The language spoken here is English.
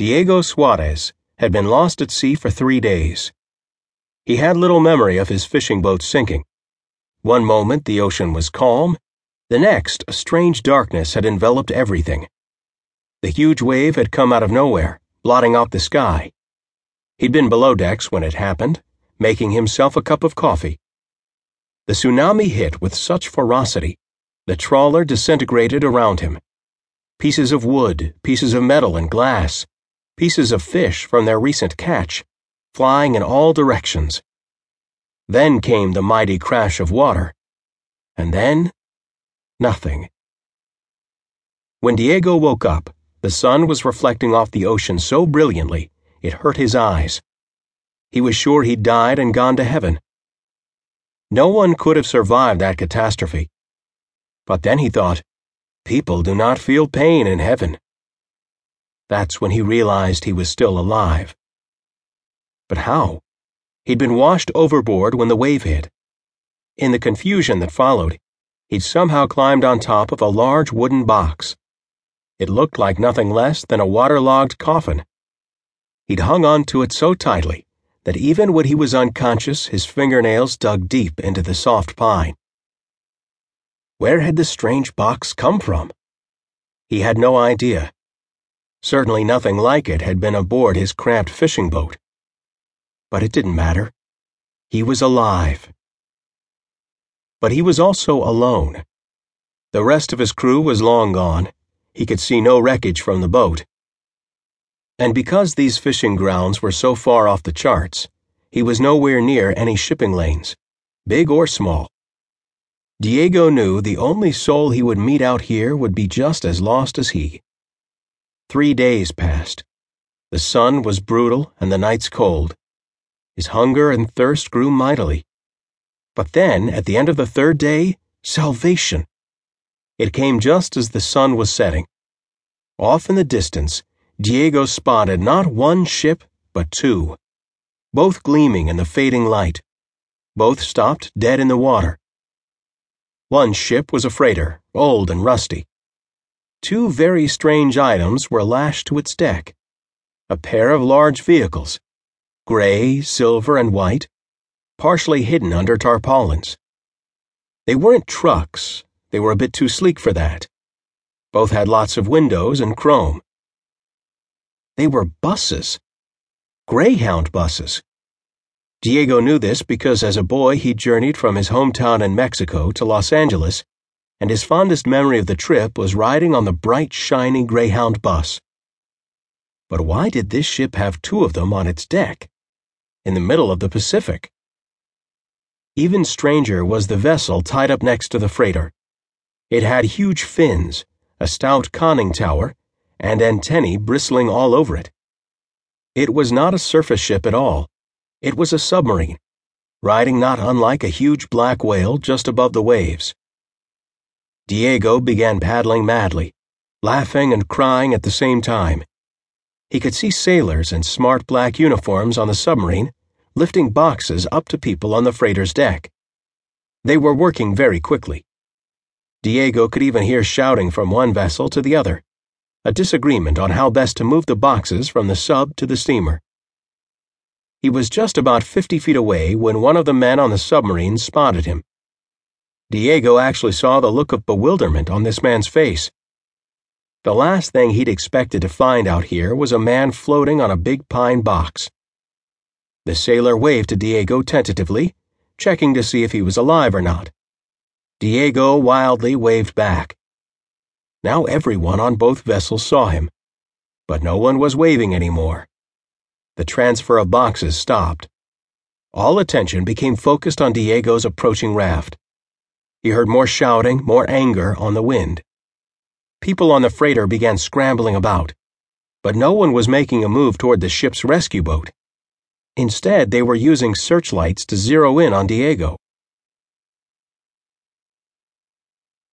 Diego Suarez, had been lost at sea for 3 days. He had little memory of his fishing boat sinking. One moment the ocean was calm, the next a strange darkness had enveloped everything. The huge wave had come out of nowhere, blotting out the sky. He'd been below decks when it happened, making himself a cup of coffee. The tsunami hit with such ferocity, the trawler disintegrated around him. Pieces of wood, pieces of metal and glass, pieces of fish from their recent catch, flying in all directions. Then came the mighty crash of water, and then nothing. When Diego woke up, the sun was reflecting off the ocean so brilliantly it hurt his eyes. He was sure he'd died and gone to heaven. No one could have survived that catastrophe. But then he thought, people do not feel pain in heaven. That's when he realized he was still alive. But how? He'd been washed overboard when the wave hit. In the confusion that followed, he'd somehow climbed on top of a large wooden box. It looked like nothing less than a waterlogged coffin. He'd hung on to it so tightly that even when he was unconscious, his fingernails dug deep into the soft pine. Where had the strange box come from? He had no idea. Certainly nothing like it had been aboard his cramped fishing boat. But it didn't matter. He was alive. But he was also alone. The rest of his crew was long gone. He could see no wreckage from the boat. And because these fishing grounds were so far off the charts, he was nowhere near any shipping lanes, big or small. Diego knew the only soul he would meet out here would be just as lost as he. 3 days passed. The sun was brutal and the nights cold. His hunger and thirst grew mightily. But then, at the end of the 3rd day, salvation. It came just as the sun was setting. Off in the distance, Diego spotted not one ship, but 2, both gleaming in the fading light. Both stopped dead in the water. One ship was a freighter, old and rusty. 2 very strange items were lashed to its deck. A pair of large vehicles, gray, silver, and white, partially hidden under tarpaulins. They weren't trucks, they were a bit too sleek for that. Both had lots of windows and chrome. They were buses. Greyhound buses. Diego knew this because as a boy he journeyed from his hometown in Mexico to Los Angeles, and his fondest memory of the trip was riding on the bright, shiny Greyhound bus. But why did this ship have 2 of them on its deck, in the middle of the Pacific? Even stranger was the vessel tied up next to the freighter. It had huge fins, a stout conning tower, and antennae bristling all over it. It was not a surface ship at all. It was a submarine, riding not unlike a huge black whale just above the waves. Diego began paddling madly, laughing and crying at the same time. He could see sailors in smart black uniforms on the submarine, lifting boxes up to people on the freighter's deck. They were working very quickly. Diego could even hear shouting from one vessel to the other, a disagreement on how best to move the boxes from the sub to the steamer. He was just about 50 feet away when one of the men on the submarine spotted him. Diego actually saw the look of bewilderment on this man's face. The last thing he'd expected to find out here was a man floating on a big pine box. The sailor waved to Diego tentatively, checking to see if he was alive or not. Diego wildly waved back. Now everyone on both vessels saw him, but no one was waving anymore. The transfer of boxes stopped. All attention became focused on Diego's approaching raft. He heard more shouting, more anger on the wind. People on the freighter began scrambling about, but no one was making a move toward the ship's rescue boat. Instead, they were using searchlights to zero in on Diego.